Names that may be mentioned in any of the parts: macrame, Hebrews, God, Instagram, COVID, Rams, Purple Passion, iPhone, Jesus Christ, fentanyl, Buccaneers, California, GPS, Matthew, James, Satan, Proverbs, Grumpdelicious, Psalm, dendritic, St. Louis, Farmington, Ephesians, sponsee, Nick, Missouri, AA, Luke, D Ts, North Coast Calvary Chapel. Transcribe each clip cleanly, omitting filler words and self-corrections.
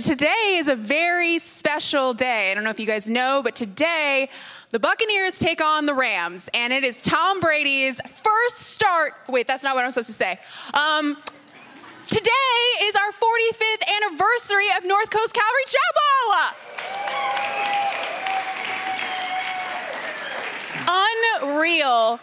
Today is a very special day. I don't know if you guys know, but today the Buccaneers take on the Rams, and it is Tom Brady's first start. Wait, that's not what I'm supposed to say. Today is our 45th anniversary of North Coast Calvary Chapel. Unreal.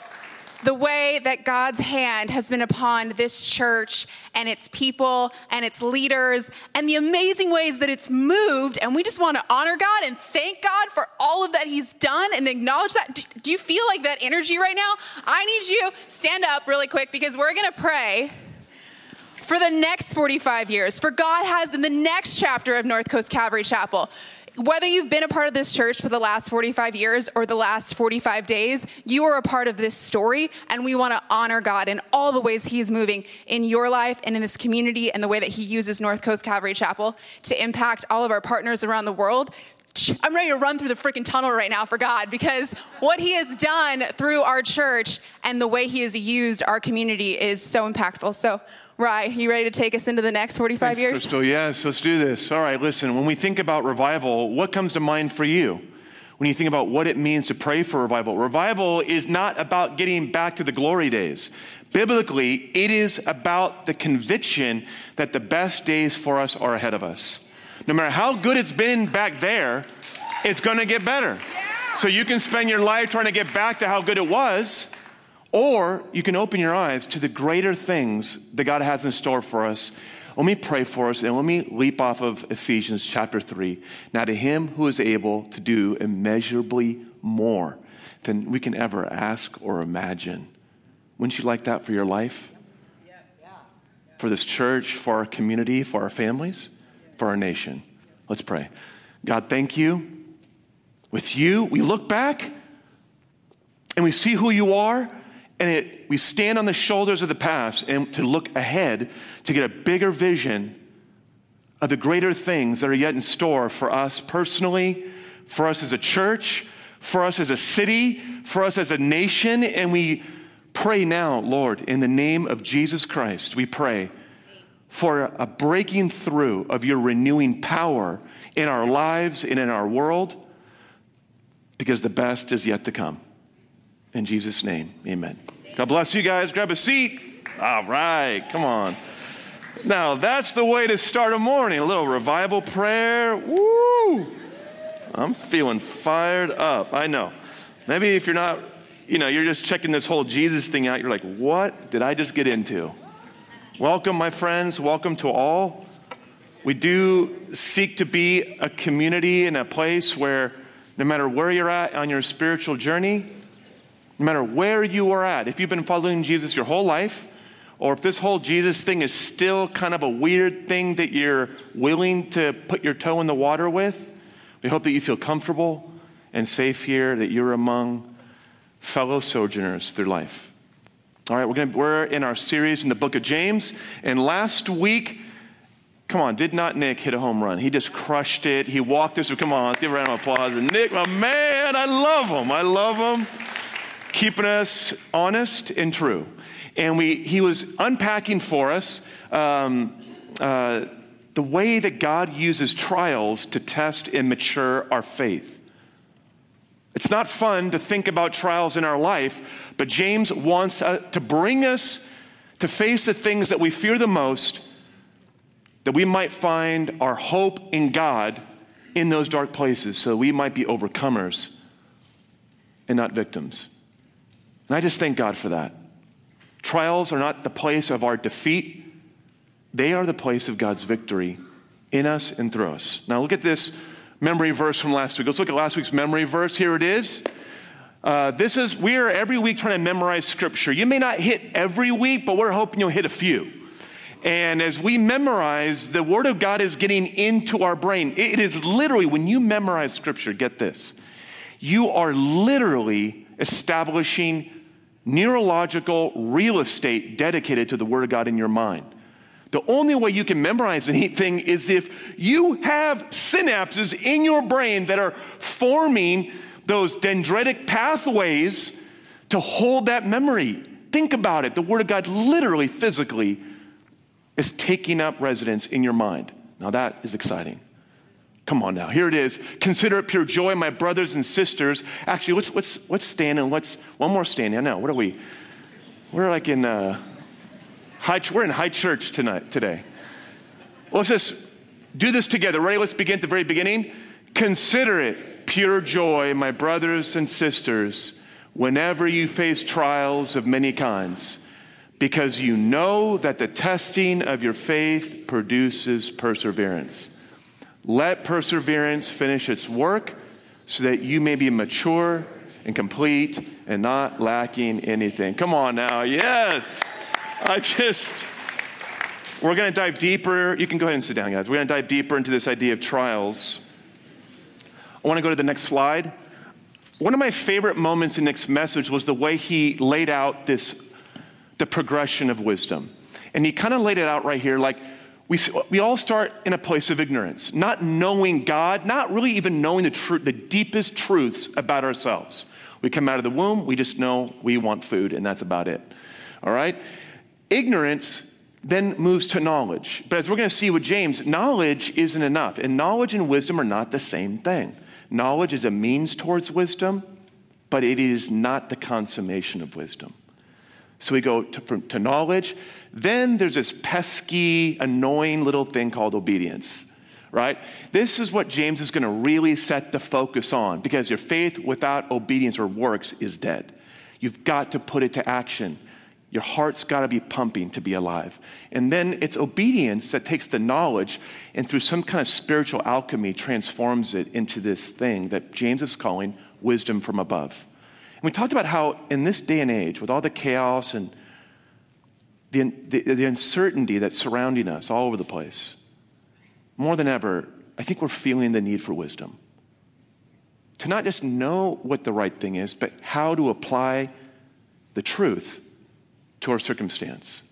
The way that God's hand has been upon this church and its people and its leaders and the amazing ways that it's moved. And we just want to honor God and thank God for all of that he's done and acknowledge that. Do you feel like that energy right now? I need you to stand up really quick because we're going to pray for the next 45 years, for God has in the next chapter of North Coast Calvary Chapel. Whether you've been a part of this church for the last 45 years or the last 45 days, you are a part of this story, and we want to honor God in all the ways he's moving in your life and in this community and the way that he uses North Coast Calvary Chapel to impact all of our partners around the world. I'm ready to run through the freaking tunnel right now for God, because what he has done through our church and the way he has used our community is so impactful. So, Rye, you ready to take us into the next 45 years? Crystal, yes, let's do this. All right, listen, when we think about revival, what comes to mind for you when you think about what it means to pray for revival? Revival is not about getting back to the glory days. Biblically, it is about the conviction that the best days for us are ahead of us. No matter how good it's been back there, it's going to get better. Yeah. So you can spend your life trying to get back to how good it was, or you can open your eyes to the greater things that God has in store for us. Let me pray for us, and let me leap off of Ephesians chapter 3. Now to him who is able to do immeasurably more than we can ever ask or imagine. Wouldn't you like that for your life? For this church, for our community, for our families, for our nation. Let's pray. God, thank you. With you, we look back, and we see who you are, and we stand on the shoulders of the past and to look ahead to get a bigger vision of the greater things that are yet in store for us personally, for us as a church, for us as a city, for us as a nation. And we pray now, Lord, in the name of Jesus Christ, we pray for a breaking through of your renewing power in our lives and in our world, because the best is yet to come. In Jesus' name, amen. God bless you guys. Grab a seat. All right, come on. Now, that's the way to start a morning. A little revival prayer. Woo! I'm feeling fired up. I know. Maybe if you're not, you're just checking this whole Jesus thing out. You're like, what did I just get into? Welcome, my friends. Welcome to all. We do seek to be a community and a place where no matter where you're at on your spiritual journey, no matter where you are at, if you've been following Jesus your whole life, or if this whole Jesus thing is still kind of a weird thing that you're willing to put your toe in the water with, we hope that you feel comfortable and safe here, that you're among fellow sojourners through life. All right, we're in our series in the book of James, and last week, come on, did not Nick hit a home run? He just crushed it. He walked us. Come on, let's give a round of applause. And Nick, my man, I love him. Keeping us honest and true. And he was unpacking for us the way that God uses trials to test and mature our faith. It's not fun to think about trials in our life, but James wants to bring us to face the things that we fear the most, that we might find our hope in God in those dark places, so we might be overcomers and not victims. And I just thank God for that. Trials are not the place of our defeat. They are the place of God's victory in us and through us. Now look at this memory verse from last week. Let's look at last week's memory verse. Here it is. We are every week trying to memorize scripture. You may not hit every week, but we're hoping you'll hit a few. And as we memorize, the word of God is getting into our brain. It is literally, when you memorize scripture, get this, you are literally establishing neurological real estate dedicated to the Word of God in your mind. The only way you can memorize anything is if you have synapses in your brain that are forming those dendritic pathways to hold that memory. Think about it. The Word of God literally, physically, is taking up residence in your mind. Now that is exciting. Come on now, here it is. Consider it pure joy, my brothers and sisters. Actually, let's stand and let's one more stand. I know. What are we? We're like in high church today. Well, let's just do this together. Ready? Let's begin at the very beginning. Consider it pure joy, my brothers and sisters, whenever you face trials of many kinds, because you know that the testing of your faith produces perseverance. Let perseverance finish its work so that you may be mature and complete and not lacking anything. Come on now. Yes. We're going to dive deeper. You can go ahead and sit down, guys. We're going to dive deeper into this idea of trials. I want to go to the next slide. One of my favorite moments in Nick's message was the way he laid out the progression of wisdom. And he kind of laid it out right here, like, We all start in a place of ignorance, not knowing God, not really even knowing the deepest truths about ourselves. We come out of the womb, we just know we want food, and that's about it. All right? Ignorance then moves to knowledge. But as we're going to see with James, knowledge isn't enough, and knowledge and wisdom are not the same thing. Knowledge is a means towards wisdom, but it is not the consummation of wisdom. So we go to knowledge. Then there's this pesky, annoying little thing called obedience, right? This is what James is going to really set the focus on, because your faith without obedience or works is dead. You've got to put it to action. Your heart's got to be pumping to be alive. And then it's obedience that takes the knowledge and through some kind of spiritual alchemy transforms it into this thing that James is calling wisdom from above. We talked about how in this day and age, with all the chaos and the uncertainty that's surrounding us all over the place, more than ever, I think we're feeling the need for wisdom. To not just know what the right thing is, but how to apply the truth to our circumstance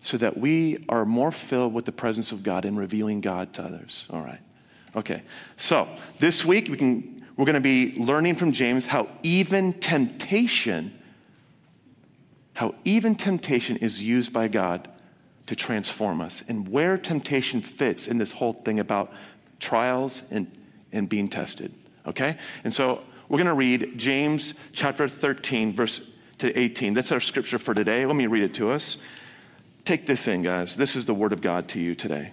so that we are more filled with the presence of God and revealing God to others. All right. Okay. So this week we're going to be learning from James how even temptation is used by God to transform us, and where temptation fits in this whole thing about trials and being tested, okay? And so we're going to read James chapter 13, verse to 18. That's our scripture for today. Let me read it to us. Take this in, guys. This is the word of God to you today.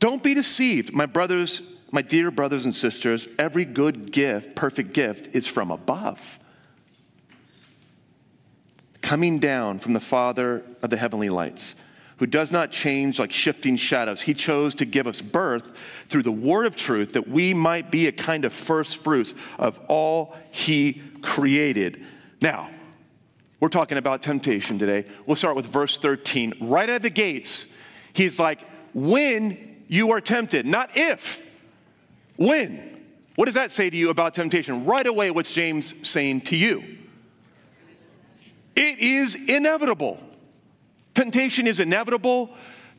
Don't be deceived, my dear brothers and sisters. Every good gift, perfect gift, is from above, coming down from the Father of the heavenly lights, who does not change like shifting shadows. He chose to give us birth through the word of truth, that we might be a kind of first fruits of all he created. Now, we're talking about temptation today. We'll start with verse 13. Right out of the gates, he's like, when you are tempted, not if, when. What does that say to you about temptation? Right away, what's James saying to you? It is inevitable. Temptation is inevitable.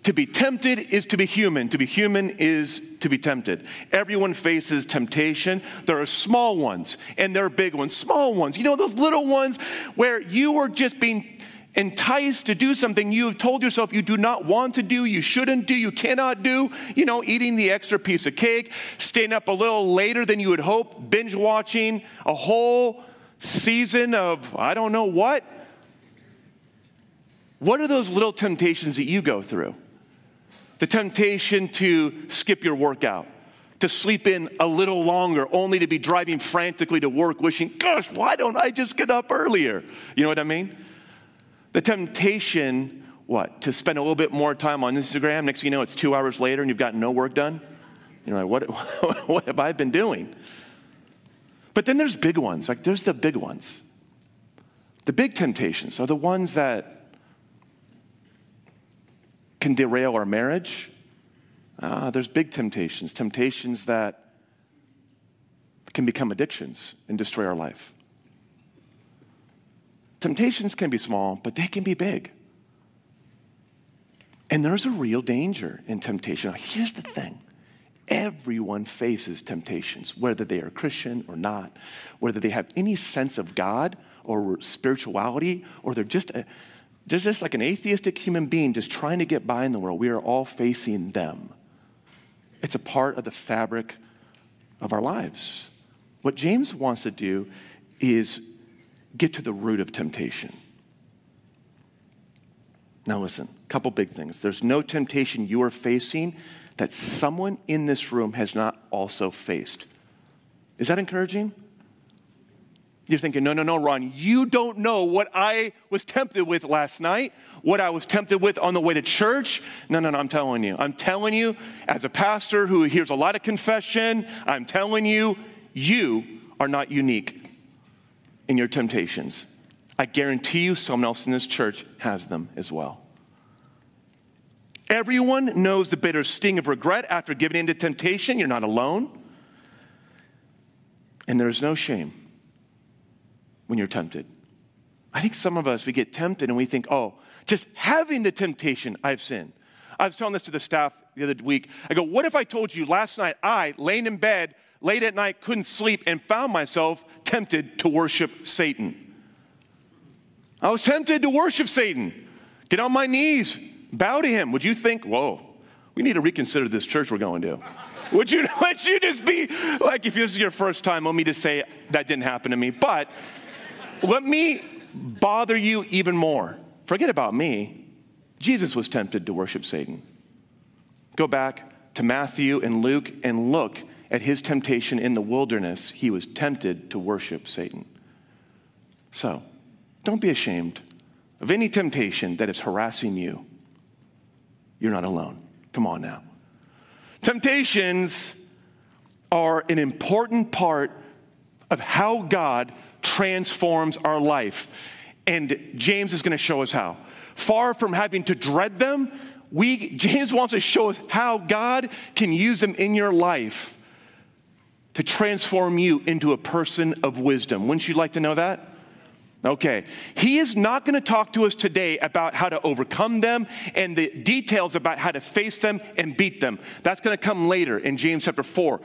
To be tempted is to be human. To be human is to be tempted. Everyone faces temptation. There are small ones and there are big ones. Small ones, those little ones where you were just being enticed to do something you have told yourself you do not want to do, you shouldn't do, you cannot do, eating the extra piece of cake, staying up a little later than you would hope, binge watching a whole season of I don't know what. What are those little temptations that you go through? The temptation to skip your workout, to sleep in a little longer, only to be driving frantically to work wishing, gosh, why don't I just get up earlier? You know what I mean? The temptation, to spend a little bit more time on Instagram. Next thing you know, it's 2 hours later and you've got no work done. You're like, what have I been doing? But then there's big ones. Like, there's the big ones. The big temptations are the ones that can derail our marriage. There's big temptations that can become addictions and destroy our life. Temptations can be small, but they can be big. And there's a real danger in temptation. Now, here's the thing. Everyone faces temptations, whether they are Christian or not, whether they have any sense of God or spirituality, or they're just like an atheistic human being just trying to get by in the world. We are all facing them. It's a part of the fabric of our lives. What James wants to do is get to the root of temptation. Now listen, a couple big things. There's no temptation you are facing that someone in this room has not also faced. Is that encouraging? You're thinking, no, Ron, you don't know what I was tempted with last night, what I was tempted with on the way to church. No, I'm telling you. I'm telling you, as a pastor who hears a lot of confession, I'm telling you, you are not unique in your temptations. I guarantee you someone else in this church has them as well. Everyone knows the bitter sting of regret after giving in to temptation. You're not alone. And there's no shame when you're tempted. I think some of us, we get tempted and we think, oh, just having the temptation, I've sinned. I was telling this to the staff the other week. I go, what if I told you last night I, laying in bed, late at night, couldn't sleep and found myself tempted to worship Satan? I was tempted to worship Satan. Get on my knees. Bow to him. Would you think, whoa, we need to reconsider this church we're going to? Would you just be like, if this is your first time, let me just say that didn't happen to me. But let me bother you even more. Forget about me. Jesus was tempted to worship Satan. Go back to Matthew and Luke and look at his temptation in the wilderness. He was tempted to worship Satan. So don't be ashamed of any temptation that is harassing you. You're not alone. Come on now. Temptations are an important part of how God transforms our life. And James is going to show us how. Far from having to dread them, James wants to show us how God can use them in your life to transform you into a person of wisdom. Wouldn't you like to know that? Okay, he is not going to talk to us today about how to overcome them and the details about how to face them and beat them. That's going to come later in James chapter 4.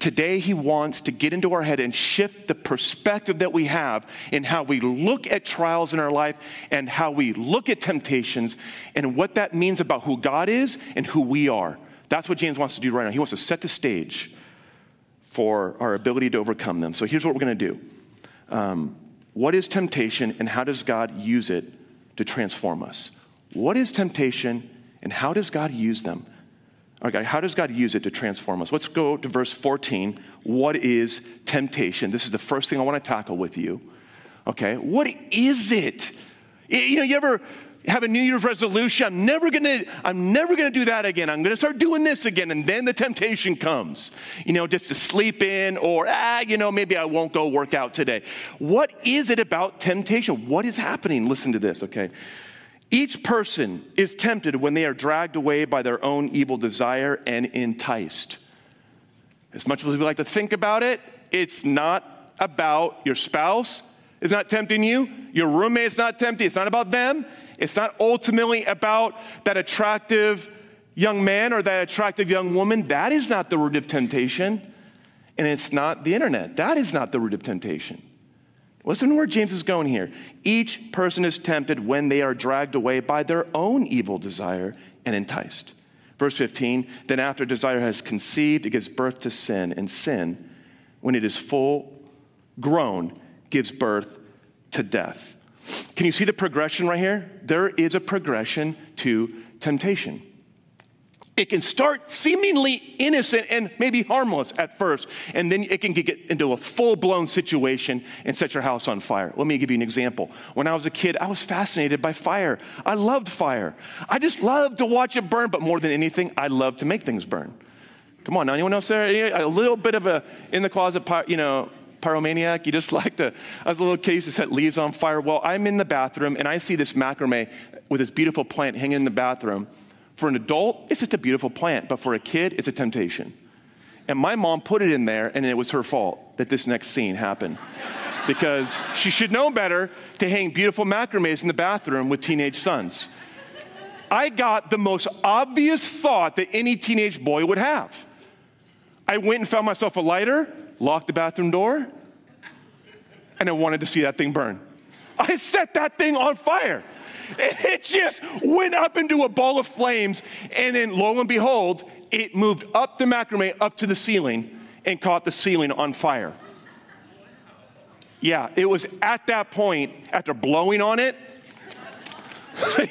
Today, he wants to get into our head and shift the perspective that we have in how we look at trials in our life and how we look at temptations and what that means about who God is and who we are. That's what James wants to do right now. He wants to set the stage for our ability to overcome them. So here's what we're going to do. What is temptation and how does God use it to transform us? What is temptation and how does God use them? Okay, how does God use it to transform us? Let's go to verse 14. What is temptation? This is the first thing I want to tackle with you. Okay, what is it? You know, you ever have a New Year's resolution? I'm never gonna do that again. I'm gonna start doing this again, and then the temptation comes. You know, just to sleep in, or maybe I won't go work out today. What is it about temptation? What is happening? Listen to this, okay? Each person is tempted when they are dragged away by their own evil desire and enticed. As much as we like to think about it, it's not about your spouse. It's not tempting you. Your roommate's not tempting. It's not about them. It's not ultimately about that attractive young man or that attractive young woman. That is not the root of temptation. And it's not the internet. That is not the root of temptation. Listen where James is going here. Each person is tempted when they are dragged away by their own evil desire and enticed. Verse 15, then after desire has conceived, it gives birth to sin. And sin, when it is full grown, gives birth to death. Can you see the progression right here? There is a progression to temptation. It can start seemingly innocent and maybe harmless at first, and then it can get into a full-blown situation and set your house on fire. Let me give you an example. When I was a kid, I was fascinated by fire. I loved fire. I just loved to watch it burn, but more than anything, I loved to make things burn. Come on, now, anyone else there? A little bit of a in-the-closet, pyromaniac, you just like to, I was a little kid, used to set leaves on fire. Well, I'm in the bathroom, and I see this macrame with this beautiful plant hanging in the bathroom. For an adult, it's just a beautiful plant, but for a kid, it's a temptation. And my mom put it in there, and it was her fault that this next scene happened. Because she should know better to hang beautiful macrames in the bathroom with teenage sons. I got the most obvious thought that any teenage boy would have. I went and found myself a lighter, locked the bathroom door, and I wanted to see that thing burn. I set that thing on fire. And it just went up into a ball of flames, and then lo and behold, it moved up the macrame up to the ceiling and caught the ceiling on fire. Yeah, it was at that point, after blowing on it, I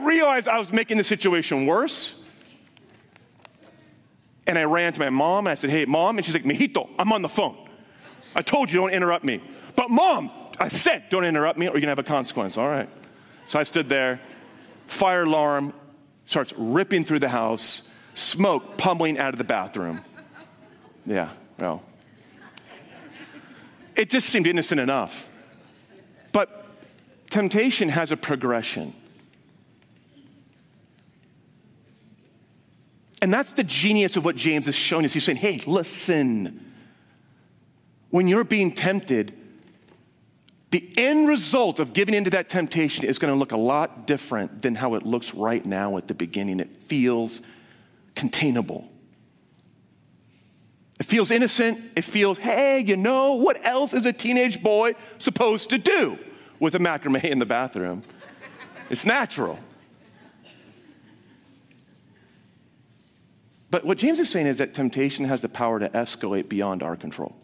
realized I was making the situation worse. And I ran to my mom, and I said, hey, Mom. And she's like, Mijito, I'm on the phone. I told you, don't interrupt me. But Mom, I said, don't interrupt me or you're going to have a consequence. All right. So I stood there. Fire alarm starts ripping through the house. Smoke pummeling out of the bathroom. Yeah, well. It just seemed innocent enough. But temptation has a progression. And that's the genius of what James is showing us. He's saying, hey, listen. When you're being tempted, the end result of giving into that temptation is going to look a lot different than how it looks right now at the beginning. It feels containable. It feels innocent. It feels, hey, you know, what else is a teenage boy supposed to do with a macrame in the bathroom? It's natural. But what James is saying is that temptation has the power to escalate beyond our control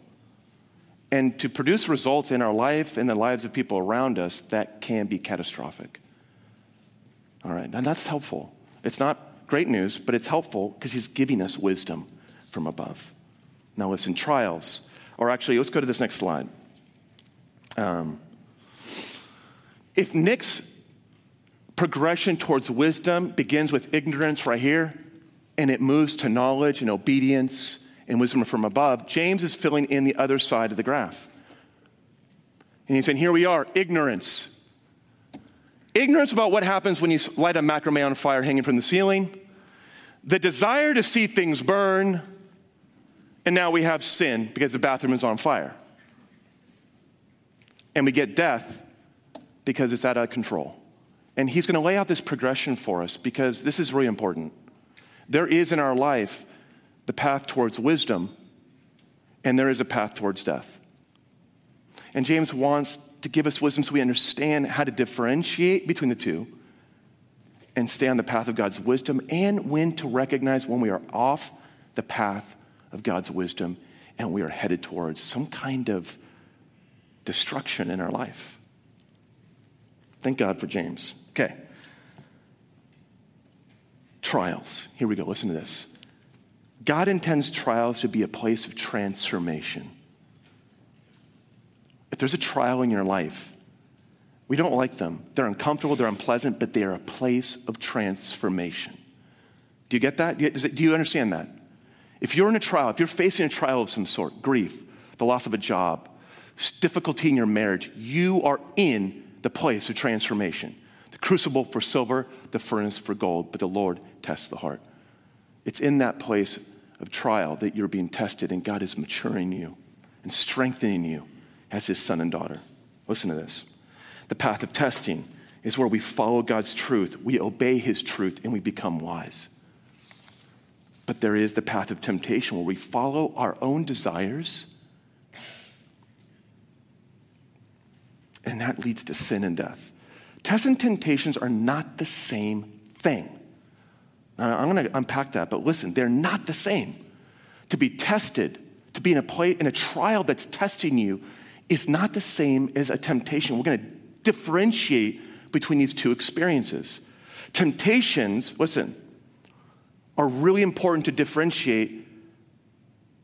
and to produce results in our life and the lives of people around us that can be catastrophic. All right, now that's helpful. It's not great news, but it's helpful because he's giving us wisdom from above. Now listen, trials, or actually, let's go to this next slide. If Nick's progression towards wisdom begins with ignorance right here, and it moves to knowledge and obedience and wisdom from above, James is filling in the other side of the graph. And he's saying, here we are, ignorance. Ignorance about what happens when you light a macrame on fire hanging from the ceiling, the desire to see things burn, and now we have sin because the bathroom is on fire. And we get death because it's out of control. And he's going to lay out this progression for us because this is really important. There is in our life the path towards wisdom, and there is a path towards death. And James wants to give us wisdom so we understand how to differentiate between the two and stay on the path of God's wisdom, and when to recognize when we are off the path of God's wisdom and we are headed towards some kind of destruction in our life. Thank God for James. Okay. Trials. Here we go. Listen to this. God intends trials to be a place of transformation. If there's a trial in your life, we don't like them. They're uncomfortable, they're unpleasant, but they are a place of transformation. Do you get that? Do you understand that? If you're in a trial, if you're facing a trial of some sort, grief, the loss of a job, difficulty in your marriage, you are in the place of transformation. The crucible for silver, the furnace for gold, but the Lord tests the heart. It's in that place of trial that you're being tested, and God is maturing you and strengthening you as his son and daughter. Listen to this. The path of testing is where we follow God's truth, we obey his truth, and we become wise. But there is the path of temptation where we follow our own desires, and that leads to sin and death. Tests and temptations are not the same thing. Now, I'm going to unpack that, but listen, they're not the same. To be tested, to be in a trial that's testing you is not the same as a temptation. We're going to differentiate between these two experiences. Temptations, listen, are really important to differentiate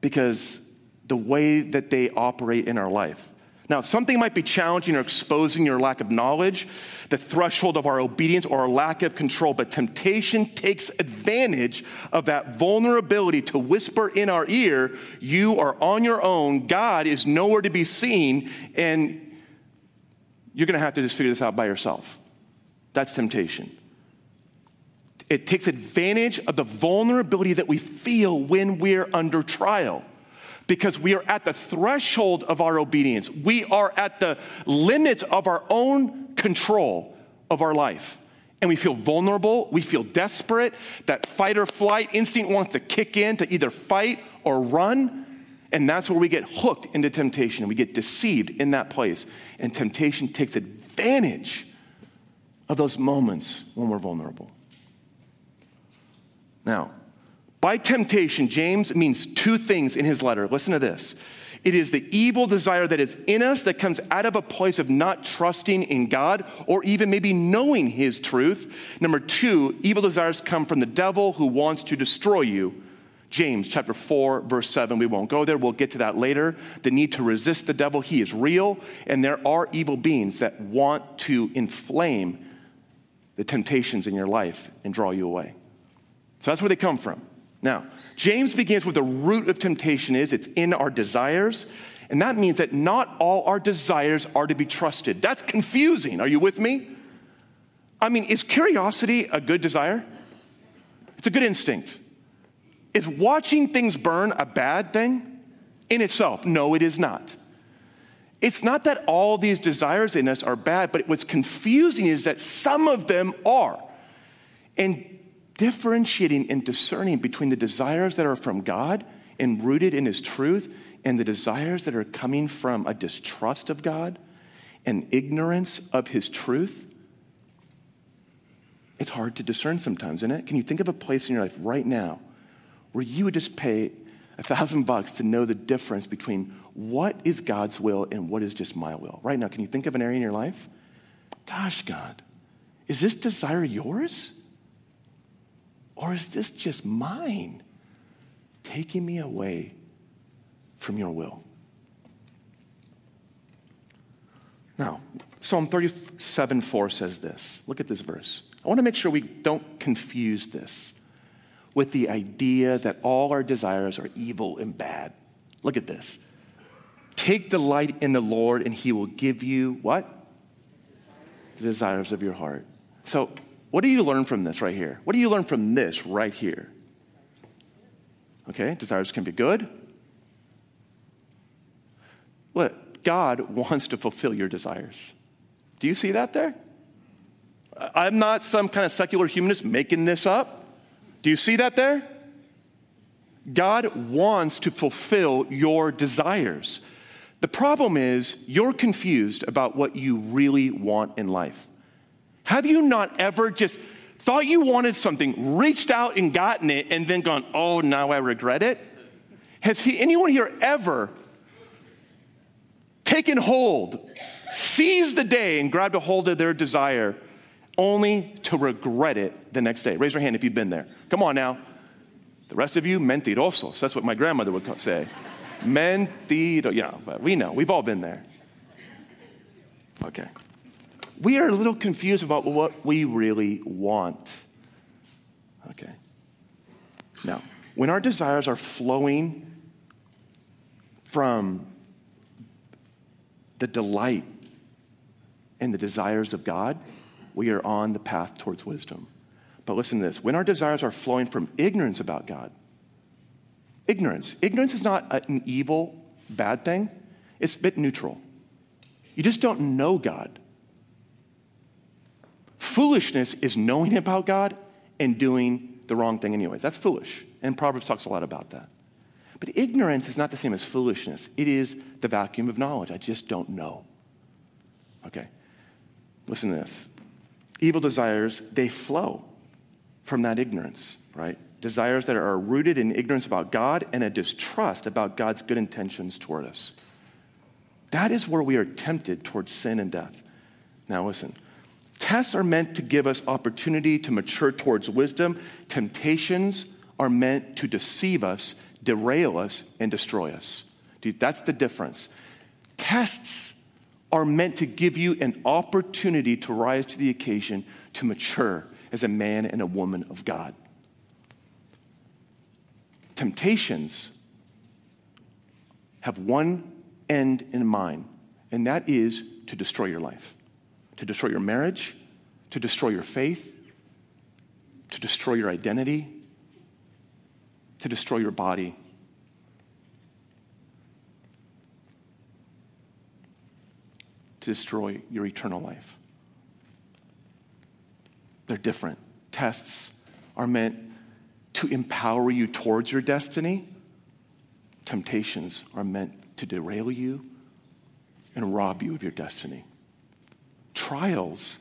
because the way that they operate in our life. Now, something might be challenging or exposing your lack of knowledge, the threshold of our obedience or our lack of control, but temptation takes advantage of that vulnerability to whisper in our ear, you are on your own, God is nowhere to be seen, and you're going to have to just figure this out by yourself. That's temptation. It takes advantage of the vulnerability that we feel when we're under trial, because we are at the threshold of our obedience. We are at the limits of our own control of our life. And we feel vulnerable, we feel desperate, that fight or flight instinct wants to kick in to either fight or run, and that's where we get hooked into temptation, and we get deceived in that place. And temptation takes advantage of those moments when we're vulnerable. Now, by temptation, James means two things in his letter. Listen to this. It is the evil desire that is in us that comes out of a place of not trusting in God or even maybe knowing his truth. Number two, evil desires come from the devil who wants to destroy you. James chapter 4, verse 7. We won't go there. We'll get to that later. The need to resist the devil. He is real, and there are evil beings that want to inflame the temptations in your life and draw you away. So that's where they come from. Now, James begins with the root of temptation is. It's in our desires, and that means that not all our desires are to be trusted. That's confusing. Are you with me? I mean, is curiosity a good desire? It's a good instinct. Is watching things burn a bad thing in itself? No, it is not. It's not that all these desires in us are bad, but what's confusing is that some of them are. And differentiating and discerning between the desires that are from God and rooted in his truth and the desires that are coming from a distrust of God and ignorance of his truth, it's hard to discern sometimes, isn't it? Can you think of a place in your life right now where you would just pay $1,000 to know the difference between what is God's will and what is just my will? Right now, can you think of an area in your life? Gosh, God, is this desire yours? Or is this just mine taking me away from your will? Now, Psalm 37:4 says this. Look at this verse. I want to make sure we don't confuse this with the idea that all our desires are evil and bad. Look at this. Take delight in the Lord, and he will give you what? The desires of your heart. So what do you learn from this right here? What do you learn from this right here? Okay, desires can be good. Look, God wants to fulfill your desires. Do you see that there? I'm not some kind of secular humanist making this up. Do you see that there? God wants to fulfill your desires. The problem is you're confused about what you really want in life. Have you not ever just thought you wanted something, reached out and gotten it, and then gone, oh, now I regret it? Has anyone here ever taken hold, seized the day, and grabbed a hold of their desire, only to regret it the next day? Raise your hand if you've been there. Come on now. The rest of you, mentirosos. That's what my grandmother would say. Mentirosos. Yeah, but we know. We've all been there. Okay. We are a little confused about what we really want. Okay. Now, when our desires are flowing from the delight and the desires of God, we are on the path towards wisdom. But listen to this. When our desires are flowing from ignorance about God, ignorance is not an evil, bad thing. It's a bit neutral. You just don't know God. Foolishness is knowing about God and doing the wrong thing anyways. That's foolish. And Proverbs talks a lot about that. But ignorance is not the same as foolishness. It is the vacuum of knowledge. I just don't know. Okay. Listen to this. Evil desires, they flow from that ignorance, right? Desires that are rooted in ignorance about God and a distrust about God's good intentions toward us. That is where we are tempted towards sin and death. Now listen, tests are meant to give us opportunity to mature towards wisdom. Temptations are meant to deceive us, derail us, and destroy us. Dude, that's the difference. Tests are meant to give you an opportunity to rise to the occasion, to mature as a man and a woman of God. Temptations have one end in mind, and that is to destroy your life, to destroy your marriage, to destroy your faith, to destroy your identity, to destroy your body. To destroy your eternal life. They're different. Tests are meant to empower you towards your destiny. Temptations are meant to derail you and rob you of your destiny. Trials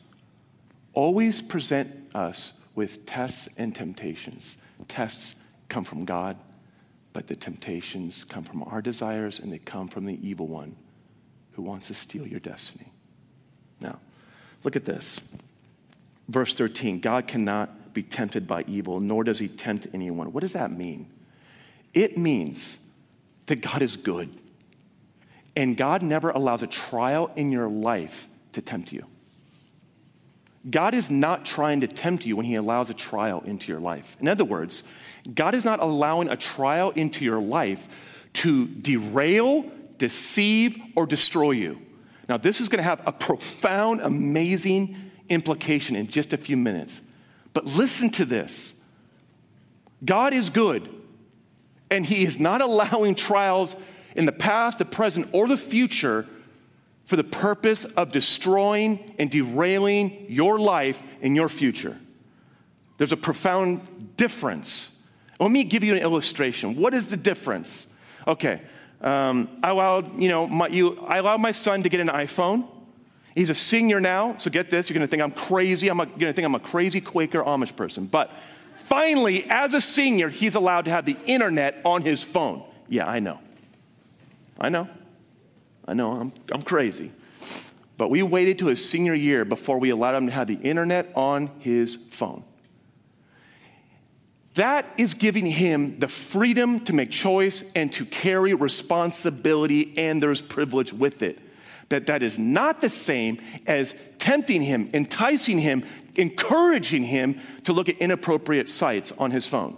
always present us with tests and temptations. Tests come from God, but the temptations come from our desires, and they come from the evil one who wants to steal your destiny. Now, look at this. Verse 13, God cannot be tempted by evil, nor does he tempt anyone. What does that mean? It means that God is good, and God never allows a trial in your life to tempt you. God is not trying to tempt you when he allows a trial into your life. In other words, God is not allowing a trial into your life to derail, deceive, or destroy you. Now, this is going to have a profound, amazing implication in just a few minutes. But listen to this. God is good, and he is not allowing trials in the past, the present, or the future for the purpose of destroying and derailing your life and your future. There's a profound difference. Let me give you an illustration. What is the difference? Okay. I allowed my son to get an iPhone. He's a senior now, so get this. You're going to think I'm crazy. You're going to think I'm a crazy Quaker Amish person. But finally, as a senior, he's allowed to have the internet on his phone. Yeah, I know. I'm crazy. But we waited to his senior year before we allowed him to have the internet on his phone. That is giving him the freedom to make choice and to carry responsibility, and there's privilege with it. That is not the same as tempting him, enticing him, encouraging him to look at inappropriate sites on his phone.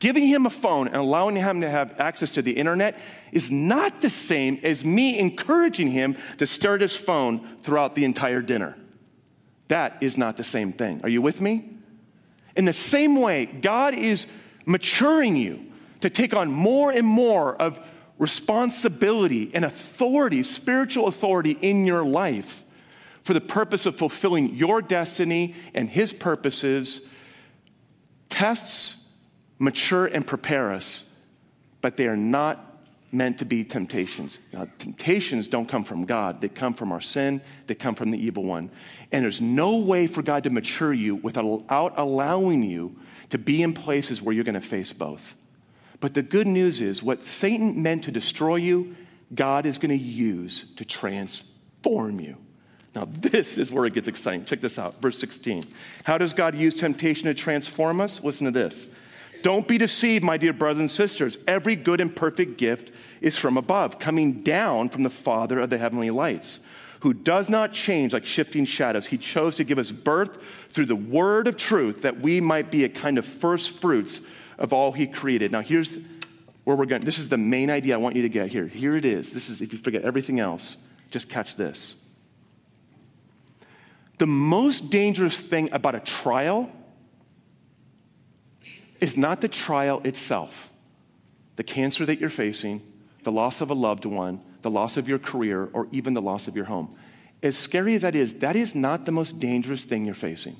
Giving him a phone and allowing him to have access to the internet is not the same as me encouraging him to stare at his phone throughout the entire dinner. That is not the same thing. Are you with me? In the same way, God is maturing you to take on more and more of responsibility and authority, spiritual authority in your life for the purpose of fulfilling your destiny and his purposes. Tests mature and prepare us, but they are not meant to be temptations. Now, temptations don't come from God. They come from our sin. They come from the evil one. And there's no way for God to mature you without allowing you to be in places where you're going to face both. But the good news is what Satan meant to destroy you, God is going to use to transform you. Now, this is where it gets exciting. Check this out. Verse 16. How does God use temptation to transform us? Listen to this. Don't be deceived, my dear brothers and sisters. Every good and perfect gift is from above, coming down from the Father of the heavenly lights, who does not change like shifting shadows. He chose to give us birth through the word of truth that we might be a kind of first fruits of all he created. Now, here's where we're going. This is the main idea I want you to get here. Here it is. This is, if you forget everything else, just catch this. The most dangerous thing about a trial is not the trial itself, the cancer that you're facing, the loss of a loved one, the loss of your career, or even the loss of your home. As scary as that is not the most dangerous thing you're facing.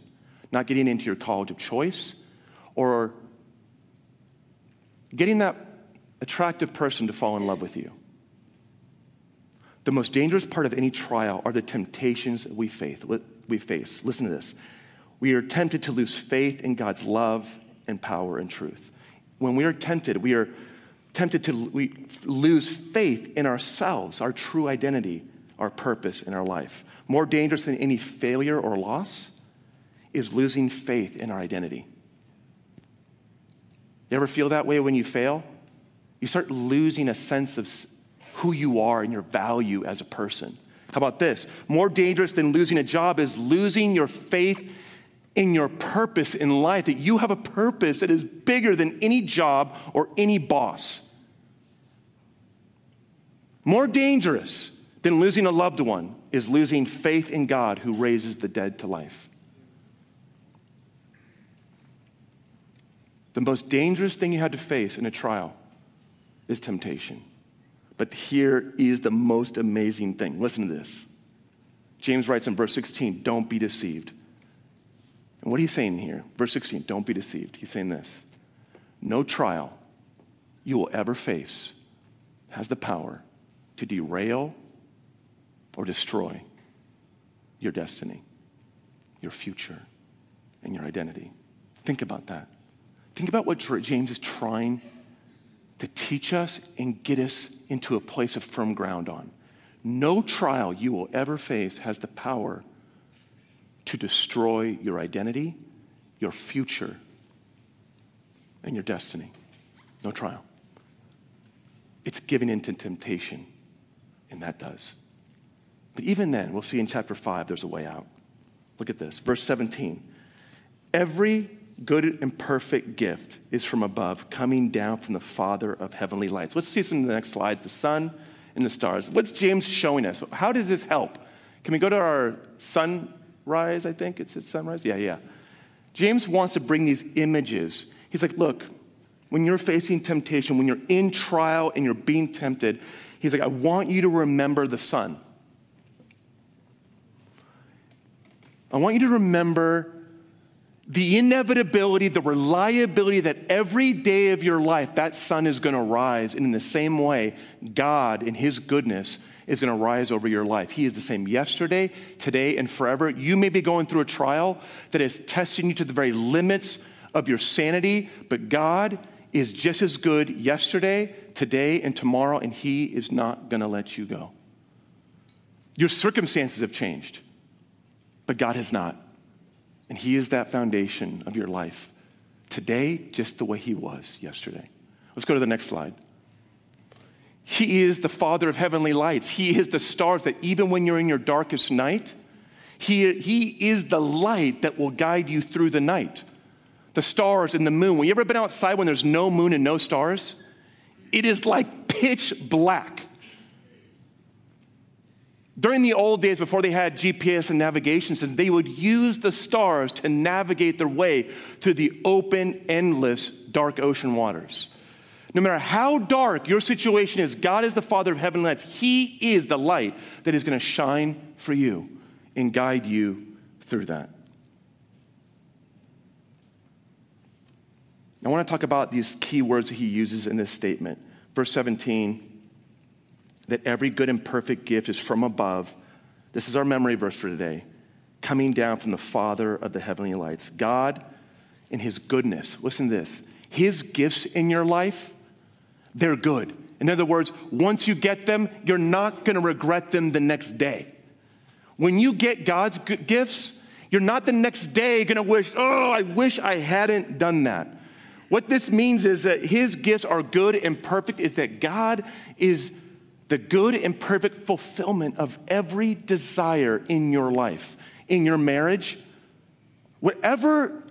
Not getting into your college of choice, or getting that attractive person to fall in love with you. The most dangerous part of any trial are the temptations we face. Listen to this. We are tempted to lose faith in God's love and power and truth. When we lose faith in ourselves, our true identity, our purpose in our life. More dangerous than any failure or loss is losing faith in our identity. You ever feel that way when you fail? You start losing a sense of who you are and your value as a person. How about this? More dangerous than losing a job is losing your faith in your purpose in life, that you have a purpose that is bigger than any job or any boss. More dangerous than losing a loved one is losing faith in God who raises the dead to life. The most dangerous thing you had to face in a trial is temptation. But here is the most amazing thing. Listen to this. James writes in verse 16, don't be deceived. And what are you saying here? Verse 16, don't be deceived. He's saying this. No trial you will ever face has the power to derail or destroy your destiny, your future, and your identity. Think about that. Think about what James is trying to teach us and get us into a place of firm ground on. No trial you will ever face has the power to destroy your identity, your future, and your destiny. No trial. It's giving in to temptation, and that does. But even then, we'll see in chapter 5, there's a way out. Look at this, verse 17. Every good and perfect gift is from above, coming down from the Father of heavenly lights. Let's see some of the next slides, the sun and the stars. What's James showing us? How does this help? Can we go to our sunrise, I think? It's sunrise? Yeah. James wants to bring these images. He's like, look, when you're facing temptation, when you're in trial and you're being tempted, he's like, I want you to remember the sun. I want you to remember the inevitability, the reliability that every day of your life, that sun is going to rise. And in the same way, God in his goodness is going to rise over your life. He is the same yesterday, today, and forever. You may be going through a trial that is testing you to the very limits of your sanity, but God is just as good yesterday, today, and tomorrow, and he is not going to let you go. Your circumstances have changed, but God has not. And he is that foundation of your life today, just the way he was yesterday. Let's go to the next slide. He is the Father of heavenly lights. He is the stars that even when you're in your darkest night, he is the light that will guide you through the night. The stars and the moon. Have you ever been outside when there's no moon and no stars? It is like pitch black. During the old days, before they had GPS and navigation systems, they would use the stars to navigate their way through the open, endless, dark ocean waters. No matter how dark your situation is, God is the Father of heaven and lights. He is the light that is going to shine for you and guide you through that. I want to talk about these key words that he uses in this statement. Verse 17, that every good and perfect gift is from above. This is our memory verse for today. Coming down from the Father of the heavenly lights. God in his goodness. Listen to this. His gifts in your life, they're good. In other words, once you get them, you're not going to regret them the next day. When you get God's good gifts, you're not the next day going to wish, oh, I wish I hadn't done that. What this means is that his gifts are good and perfect, is that God is the good and perfect fulfillment of every desire in your life, in your marriage. Whatever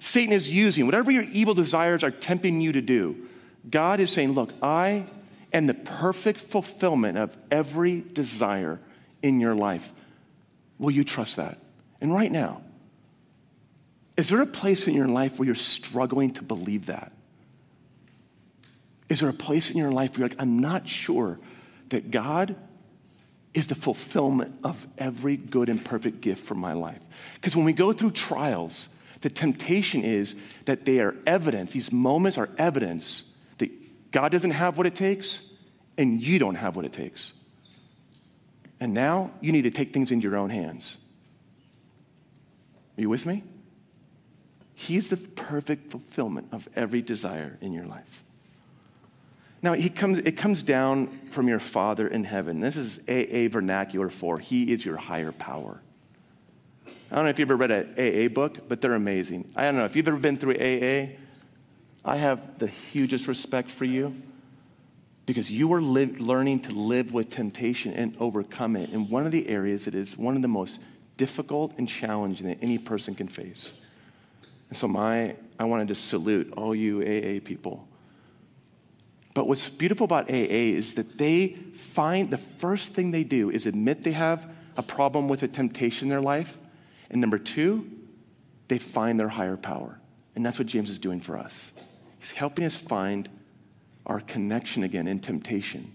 Satan is using, whatever your evil desires are tempting you to do, God is saying, look, I am the perfect fulfillment of every desire in your life. Will you trust that? And right now, is there a place in your life where you're struggling to believe that? Is there a place in your life where you're like, I'm not sure that God is the fulfillment of every good and perfect gift for my life? Because when we go through trials, the temptation is that they are evidence. These moments are evidence that God doesn't have what it takes and you don't have what it takes. And now you need to take things into your own hands. Are you with me? He is the perfect fulfillment of every desire in your life. Now, it comes down from your Father in heaven. This is AA vernacular for he is your higher power. I don't know if you've ever read an AA book, but they're amazing. I don't know. If you've ever been through AA, I have the hugest respect for you because you were learning to live with temptation and overcome it. And one of the areas that is one of the most difficult and challenging that any person can face. And so I wanted to salute all you AA people. But what's beautiful about AA is that they find the first thing they do is admit they have a problem with a temptation in their life. And number two, they find their higher power. And that's what James is doing for us. He's helping us find our connection again in temptation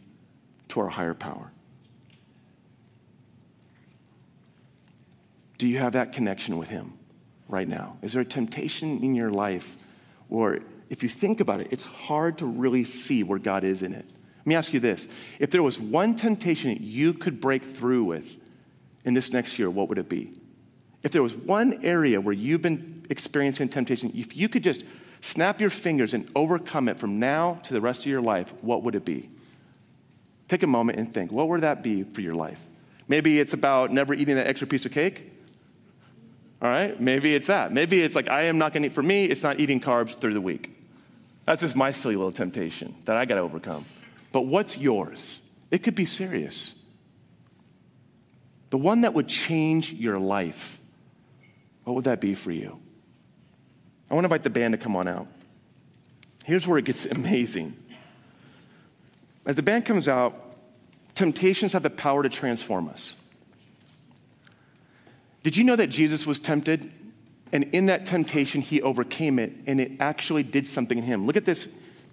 to our higher power. Do you have that connection with him right now? Is there a temptation in your life? Or if you think about it, it's hard to really see where God is in it. Let me ask you this. If there was one temptation that you could break through with in this next year, what would it be? If there was one area where you've been experiencing temptation, if you could just snap your fingers and overcome it from now to the rest of your life, what would it be? Take a moment and think, what would that be for your life? Maybe it's about never eating that extra piece of cake. All right, maybe it's that. Maybe it's like, I am not going to eat. For me, it's not eating carbs through the week. That's just my silly little temptation that I got to overcome. But what's yours? It could be serious. The one that would change your life, what would that be for you? I want to invite the band to come on out. Here's where it gets amazing. As the band comes out, temptations have the power to transform us. Did you know that Jesus was tempted? And in that temptation, he overcame it, and it actually did something in him. Look at this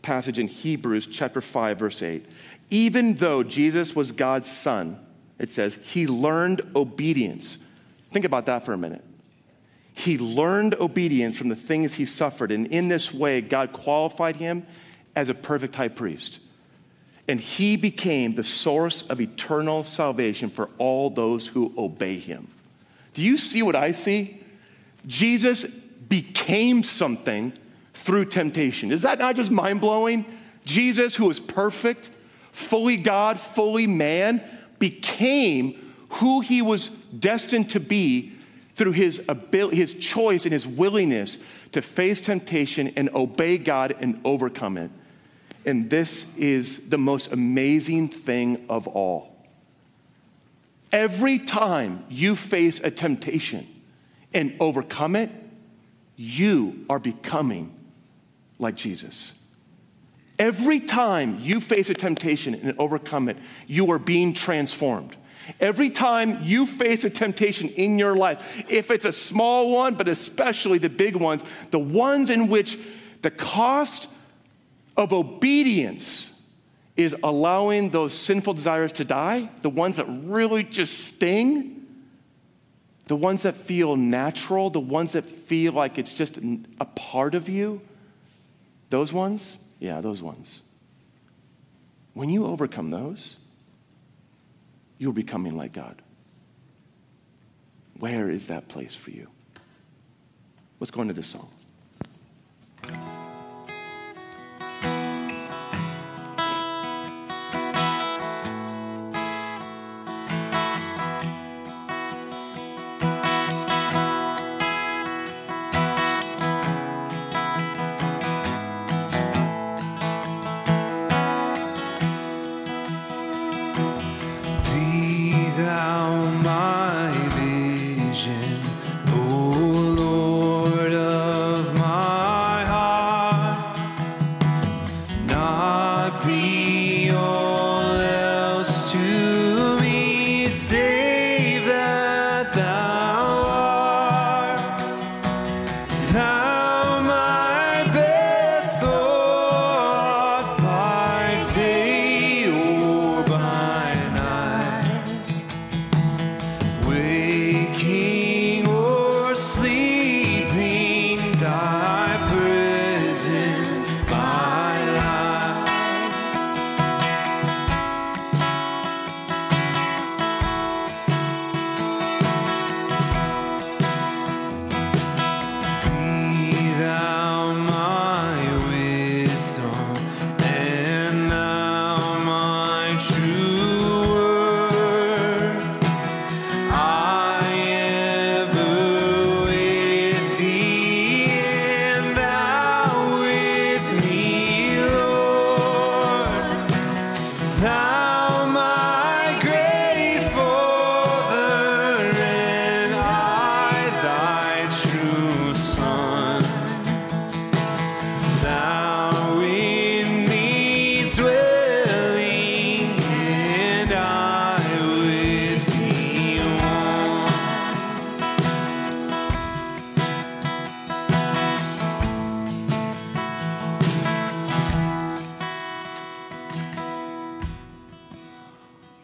passage in Hebrews chapter 5, verse 8. Even though Jesus was God's son, it says, he learned obedience. Think about that for a minute. He learned obedience from the things he suffered, and in this way, God qualified him as a perfect high priest. And he became the source of eternal salvation for all those who obey him. Do you see what I see? Jesus became something through temptation. Is that not just mind-blowing? Jesus, who was perfect, fully God, fully man, became who he was destined to be through his choice and his willingness to face temptation and obey God and overcome it. And this is the most amazing thing of all. Every time you face a temptation and overcome it, you are becoming like Jesus. Every time you face a temptation and overcome it, you are being transformed. Every time you face a temptation in your life, if it's a small one, but especially the big ones, the ones in which the cost of obedience is allowing those sinful desires to die, the ones that really just sting, the ones that feel natural, the ones that feel like it's just a part of you, those ones, yeah, those ones. When you overcome those, you're becoming like God. Where is that place for you? Let's go into this song.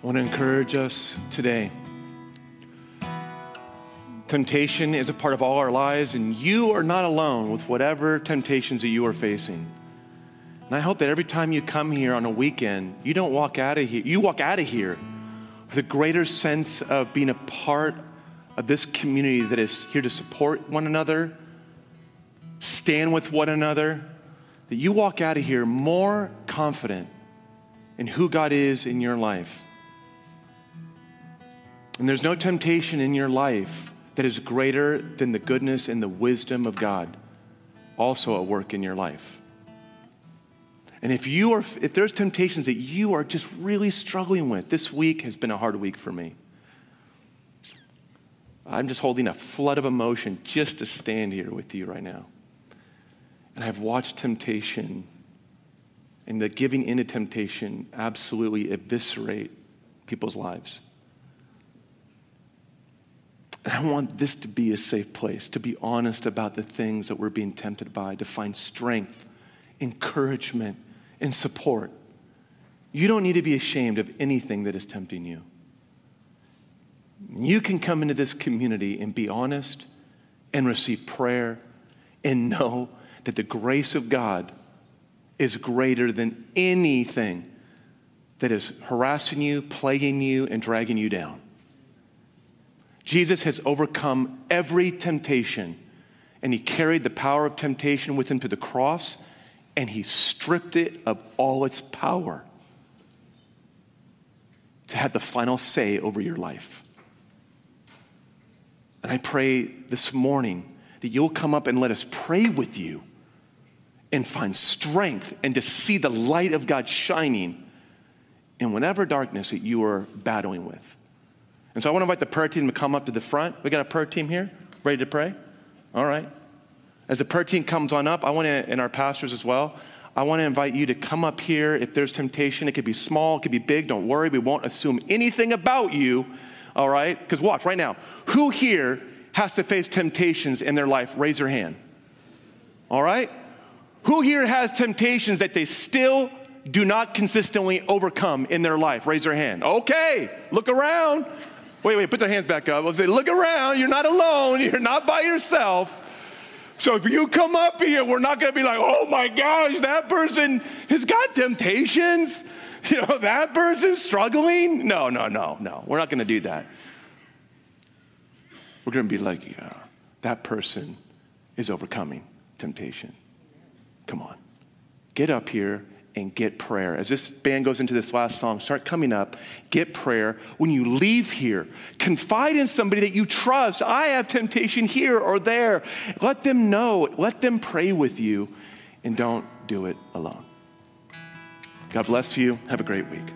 I want to encourage us today. Temptation is a part of all our lives, and you are not alone with whatever temptations that you are facing. And I hope that every time you come here on a weekend, you don't walk out of here. You walk out of here with a greater sense of being a part of this community that is here to support one another, stand with one another, that you walk out of here more confident in who God is in your life. And there's no temptation in your life that is greater than the goodness and the wisdom of God also at work in your life. And if there's temptations that you are just really struggling with, this week has been a hard week for me. I'm just holding a flood of emotion just to stand here with you right now. And I've watched temptation and the giving into temptation absolutely eviscerate people's lives. And I want this to be a safe place, to be honest about the things that we're being tempted by, to find strength, encouragement, and support. You don't need to be ashamed of anything that is tempting you. You can come into this community and be honest and receive prayer and know that the grace of God is greater than anything that is harassing you, plaguing you, and dragging you down. Jesus has overcome every temptation, and he carried the power of temptation with him to the cross, and he stripped it of all its power to have the final say over your life. And I pray this morning that you'll come up and let us pray with you and find strength and to see the light of God shining in whatever darkness that you are battling with. And so I want to invite the prayer team to come up to the front. We got a prayer team here, ready to pray? All right. As the prayer team comes on up, I want to, and our pastors as well, I want to invite you to come up here. If there's temptation, it could be small, it could be big, don't worry. We won't assume anything about you. All right, because watch right now. Who here has to face temptations in their life? Raise your hand. All right. Who here has temptations that they still do not consistently overcome in their life? Raise your hand. Okay. Look around. Wait. Put their hands back up. I'll say, look around. You're not alone. You're not by yourself. So if you come up here, we're not going to be like, oh my gosh, that person has got temptations. You know, that person's struggling. No. We're not going to do that. We're going to be like, yeah, that person is overcoming temptation. Come on. Get up here and get prayer. As this band goes into this last song, start coming up, get prayer. When you leave here, confide in somebody that you trust. I have temptation here or there. Let them know. Let them pray with you, and don't do it alone. God bless you. Have a great week.